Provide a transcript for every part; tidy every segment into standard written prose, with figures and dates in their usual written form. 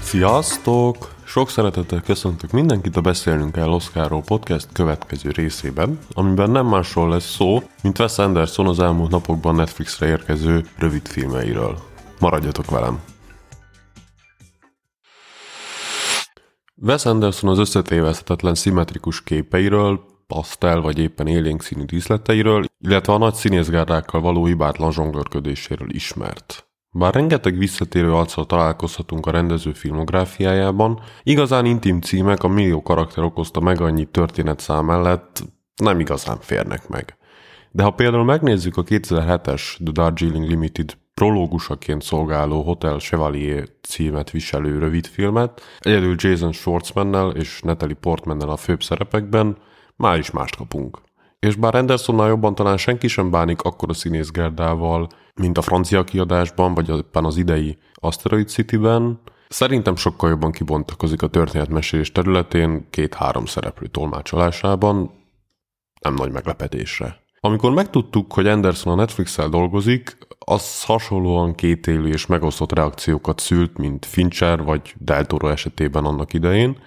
Sziasztok! Sok szeretettel köszöntök mindenkit a Beszélnünk el Oscarról podcast következő részében, amiben nem másról lesz szó, mint Wes Anderson az elmúlt napokban Netflixre érkező rövid filmeiről. Maradjatok velem! Wes Anderson az összetéveszthetetlen szimmetrikus képeiről, pasztel vagy éppen élénk színű díszleteiről, illetve a nagy színészgárdákkal való hibátlan zsonglőrködéséről ismert. Bár rengeteg visszatérő arccal találkozhatunk a rendező filmográfiájában, igazán intim címek a millió karakter okozta meg annyi történetszám mellett nem igazán férnek meg. De ha például megnézzük a 2007-es The Darjeeling Limited prológusaként szolgáló Hotel Chevalier címet viselő rövidfilmet, egyedül Jason Schwartzmannel és Natalie Portmannel a főbb szerepekben, már is mást kapunk. És bár Andersonnál jobban talán senki sem bánik akkora színészgárdával, mint a francia kiadásban, vagy éppen az idei Asteroid Cityben, szerintem sokkal jobban kibontakozik a történetmesélés területén 2-3 szereplő tolmácsolásában, nem nagy meglepetésre. Amikor megtudtuk, hogy Anderson a Netflix-el dolgozik, az hasonlóan kétélű és megosztott reakciókat szült, mint Fincher vagy Del Toro esetében annak idején,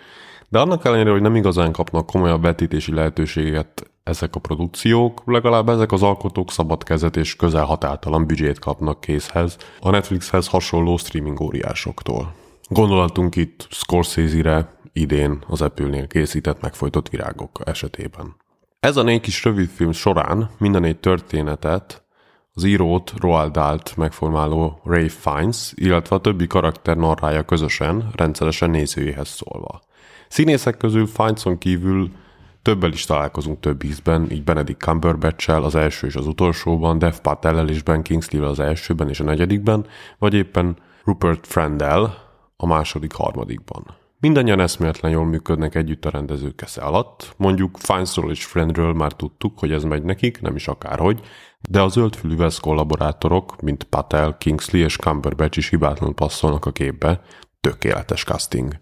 de annak ellenére, hogy nem igazán kapnak komolyabb vetítési lehetőséget ezek a produkciók, legalább ezek az alkotók szabad kezet és közel határtalan büdzsét kapnak készhez, a Netflixhez hasonló streaming óriásoktól. Gondoltunk itt Scorsese-re idén az Apple-nél készített megfojtott virágok esetében. Ez a 4 kis rövidfilm során minden 4 történetet, az írót, Roald Dahlt megformáló Ralph Fiennes, illetve a többi karakter narrálja közösen, rendszeresen nézőjéhez szólva. Színészek közül Fienneson kívül többel is találkozunk több ízben, így Benedict Cumberbatch-sel az első és az utolsóban, Dev Patellel és Ben Kingsley-vel az elsőben és a negyedikben, vagy éppen Rupert Friend-el a második-harmadikban. Mindannyian eszméletlen jól működnek együtt a rendező kesze alatt, mondjuk Fiennesról és Friendről már tudtuk, hogy ez megy nekik, nem is akárhogy, de a zöldfülű Wes kollaborátorok, mint Patel, Kingsley és Cumberbatch is hibátlanul passzolnak a képbe, tökéletes casting.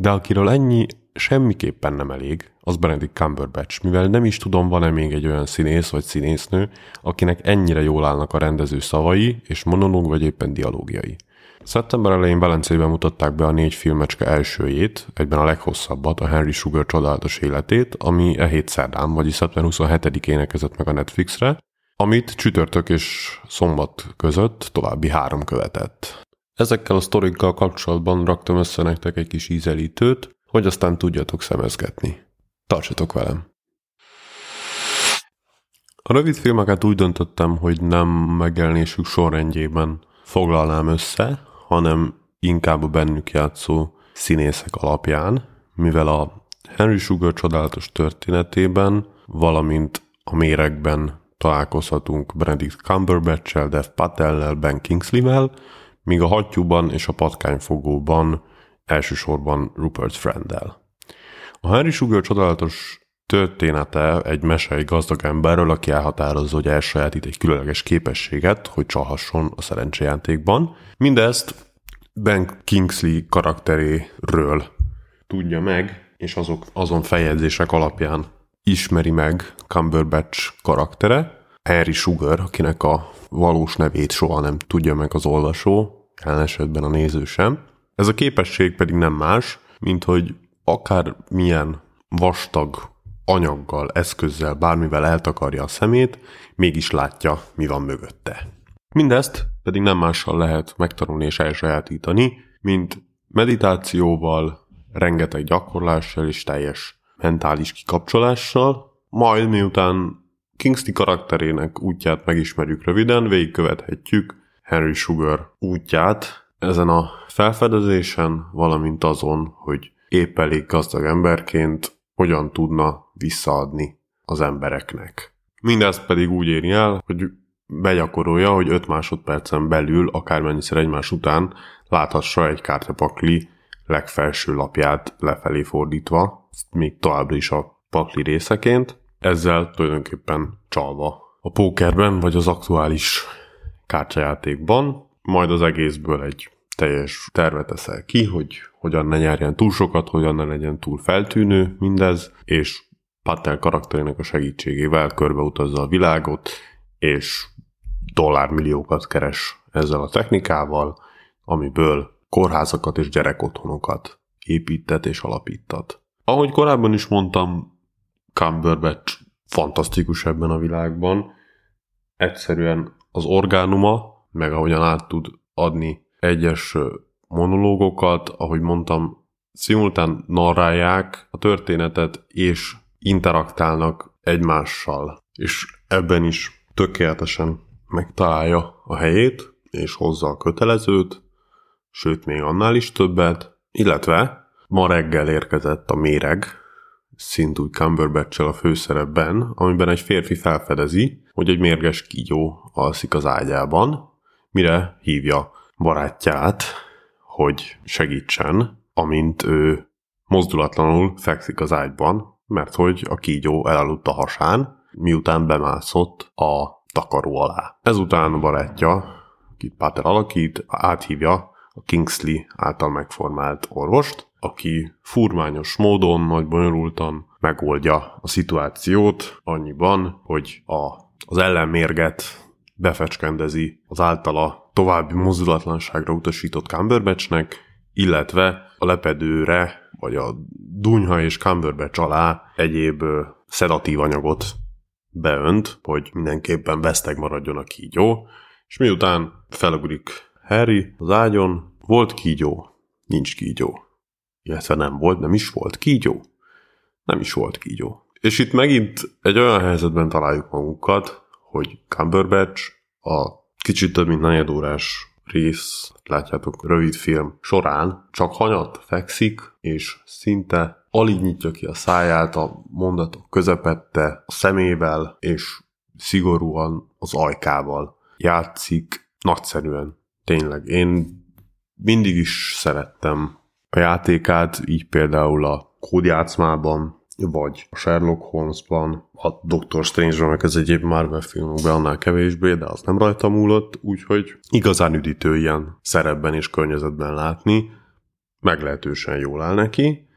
De akiről ennyi semmiképpen nem elég, az Benedict Cumberbatch, mivel nem is tudom, van-e még egy olyan színész vagy színésznő, akinek ennyire jól állnak a rendező szavai és monológ vagy éppen dialógiai. Szeptember elején Velencében mutatták be a 4 filmecske elsőjét, egyben a leghosszabbat, a Henry Sugar csodálatos életét, ami e hét szerdán, vagyis szeptember 27-én érkezett meg a Netflixre, amit csütörtök és szombat között további 3 követett. Ezekkel a sztorikkal kapcsolatban raktam össze nektek egy kis ízelítőt, hogy aztán tudjatok szemezgetni. Tartsatok velem! A rövid filmeket úgy döntöttem, hogy nem megjelenésük sorrendjében foglalnám össze, hanem inkább a bennük játszó színészek alapján, mivel a Henry Sugar csodálatos történetében, valamint a méregben találkozhatunk Benedict Cumberbatch-sel, Dev Patellel, Ben Kingsley-vel, míg a hattyúban és a patkányfogóban elsősorban Rupert Friend-el. A Henry Sugar csodálatos története egy mesei gazdag emberről, aki elhatározza, hogy elsajátít egy különleges képességet, hogy csalhasson a szerencsejátékban. Mindezt Ben Kingsley karakteréről tudja meg, és azon feljegyzések alapján ismeri meg Cumberbatch karaktere. Henry Sugar, akinek a valós nevét soha nem tudja meg az olvasó, jelen esetben a néző sem. Ez a képesség pedig nem más, mint hogy akármilyen vastag anyaggal, eszközzel, bármivel eltakarja a szemét, mégis látja, mi van mögötte. Mindezt pedig nem mással lehet megtanulni és elsajátítani, mint meditációval, rengeteg gyakorlással és teljes mentális kikapcsolással, majd miután Kingsley karakterének útját megismerjük röviden, végigkövethetjük Henry Sugar útját ezen a felfedezésen, valamint azon, hogy épp elég gazdag emberként hogyan tudna visszaadni az embereknek. Mindezt pedig úgy éri el, hogy begyakorolja, hogy 5 másodpercen belül, akármennyiszer egymás után láthassa egy kártyapakli legfelső lapját lefelé fordítva, még továbbra is a pakli részeként, ezzel tulajdonképpen csalva a pókerben, vagy az aktuális kártyajátékban, majd az egészből egy teljes tervet eszel ki, hogy hogyan ne nyerjen túl sokat, hogyan ne legyen túl feltűnő mindez, és Patel karakterének a segítségével körbeutazza a világot, és dollármilliókat keres ezzel a technikával, amiből kórházakat és gyerekotthonokat épített és alapított. Ahogy korábban is mondtam, Cumberbatch fantasztikus ebben a világban. Egyszerűen az orgánuma, meg ahogyan át tud adni egyes monológokat, ahogy mondtam, szimultán narrálják a történetet, és interaktálnak egymással. És ebben is tökéletesen megtalálja a helyét, és hozza a kötelezőt, sőt, még annál is többet, illetve ma reggel érkezett a méreg, szintúgy Cumberbatch-sel a főszerepben, amiben egy férfi felfedezi, hogy egy mérges kígyó alszik az ágyában, mire hívja barátját, hogy segítsen, amint ő mozdulatlanul fekszik az ágyban, mert hogy a kígyó elaludt a hasán, miután bemászott a takaró alá. Ezután a barátja, akit Patel alakít, áthívja a Kingsley által megformált orvost, aki furmányos módon, nagy bonyolultan megoldja a szituációt annyiban, hogy az ellenmérget befecskendezi az általa további mozdulatlanságra utasított Cumberbatchnek, illetve a lepedőre, vagy a dunyha és Cumberbatch alá egyéb szedatív anyagot beönt, hogy mindenképpen veszteg maradjon a kígyó, és miután felugrik Harry az ágyon, volt kígyó, nincs kígyó. Illetve nem is volt kígyó. És itt megint egy olyan helyzetben találjuk magunkat, hogy Cumberbatch a kicsit több mint negyedórás rész, látjátok, rövid film során csak hanyat fekszik, és szinte alig nyitja ki a száját, a mondatok közepette, a szemével, és szigorúan az ajkával játszik nagyszerűen. Tényleg, én mindig is szerettem a játékát, így például a Kódjátszmában, vagy a Sherlock Holmesban, a Doctor Strange-ben, meg az egyéb Marvel filmokban annál kevésbé, de az nem rajta múlott, úgyhogy igazán üdítő ilyen szerepben és környezetben látni, meglehetősen jól áll neki.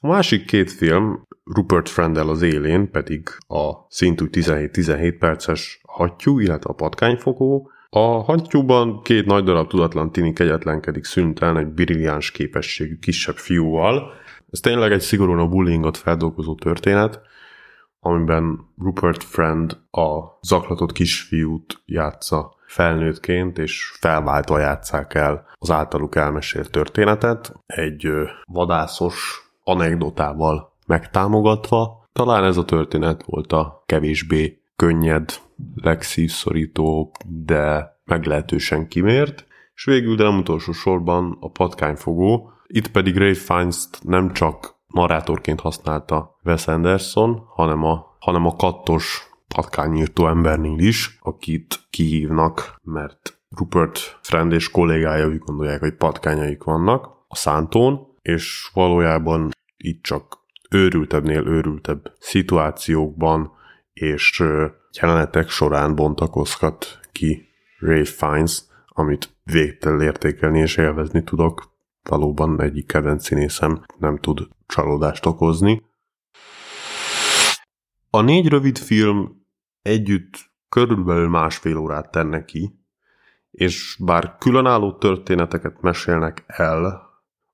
A másik két film, Rupert Friend-el az élén, pedig a szintúgy 17-17 perces Hattyú, illetve a Patkányfogó. A Hattyúban két nagy darab tudatlan tini kegyetlenkedik szüntelen egy brilliáns képességű kisebb fiúval. Ez tényleg egy szigorúan a bullyingot feldolgozó történet, amiben Rupert Friend a zaklatott kisfiút játsza felnőttként, és felváltva játsszák el az általuk elmesélt történetet, egy vadászos anekdotával megtámogatva. Talán ez a történet volt a kevésbé könnyed, legszívszorító, de meglehetősen kimért, és végül, de nem utolsó sorban a Patkányfogó. Itt pedig Ralph Fiennes-t nem csak narrátorként használta Wes Anderson, hanem a kattos patkányírtó embernél is, akit kihívnak, mert Rupert Friend és kollégája úgy gondolják, hogy patkányaik vannak a szántón, és valójában itt csak őrültebbnél őrültebb szituációkban és jelenetek során bontakozhat ki Ralph Fiennes, amit végtelenül értékelni és élvezni tudok. Valóban egyik kedvenc színészem, nem tud csalódást okozni. A 4 rövid film együtt körülbelül másfél órát tenne ki, és bár különálló történeteket mesélnek el,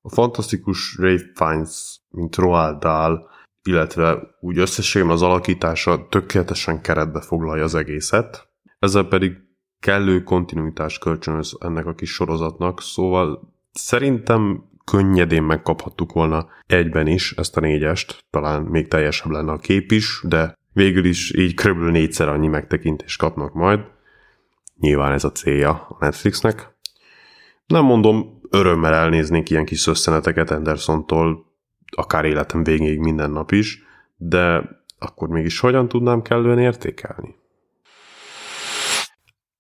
a fantasztikus Ralph Fiennes, mint Roald Dahl, illetve úgy összességében az alakítása tökéletesen keretbe foglalja az egészet, ezzel pedig kellő kontinuitás kölcsönöz ennek a kis sorozatnak, szóval szerintem könnyedén megkaphattuk volna egyben is ezt a 4-est, talán még teljesebb lenne a kép is, de végül is így kb. 4-szer annyi megtekintést kapnak majd. Nyilván ez a célja a Netflixnek. Nem mondom, örömmel elnéznék ilyen kis szösszeneteket Andersontól, akár életem végéig minden nap is, de akkor mégis hogyan tudnám kellően értékelni?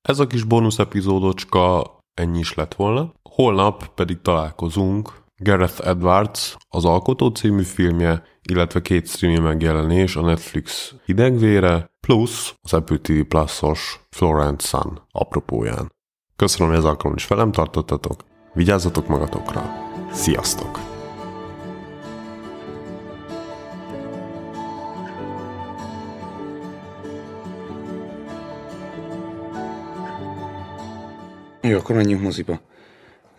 Ez a kis bónusz epizódocska ennyi is lett volna. Holnap pedig találkozunk. Gareth Edwards, az Alkotó című filmje, illetve két streaming megjelenés, a Netflix Hidegvére, plusz az Apple TV Plus-os Florence Sun apropóján. Köszönöm, hogy ez alkalom is velem tartottatok. Vigyázzatok magatokra. Sziasztok! Jó, akkor menjünk moziba.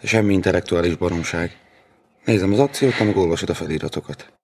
Semmi intellektuális baromság. Nézem az akciót, amíg olvasod a feliratokat.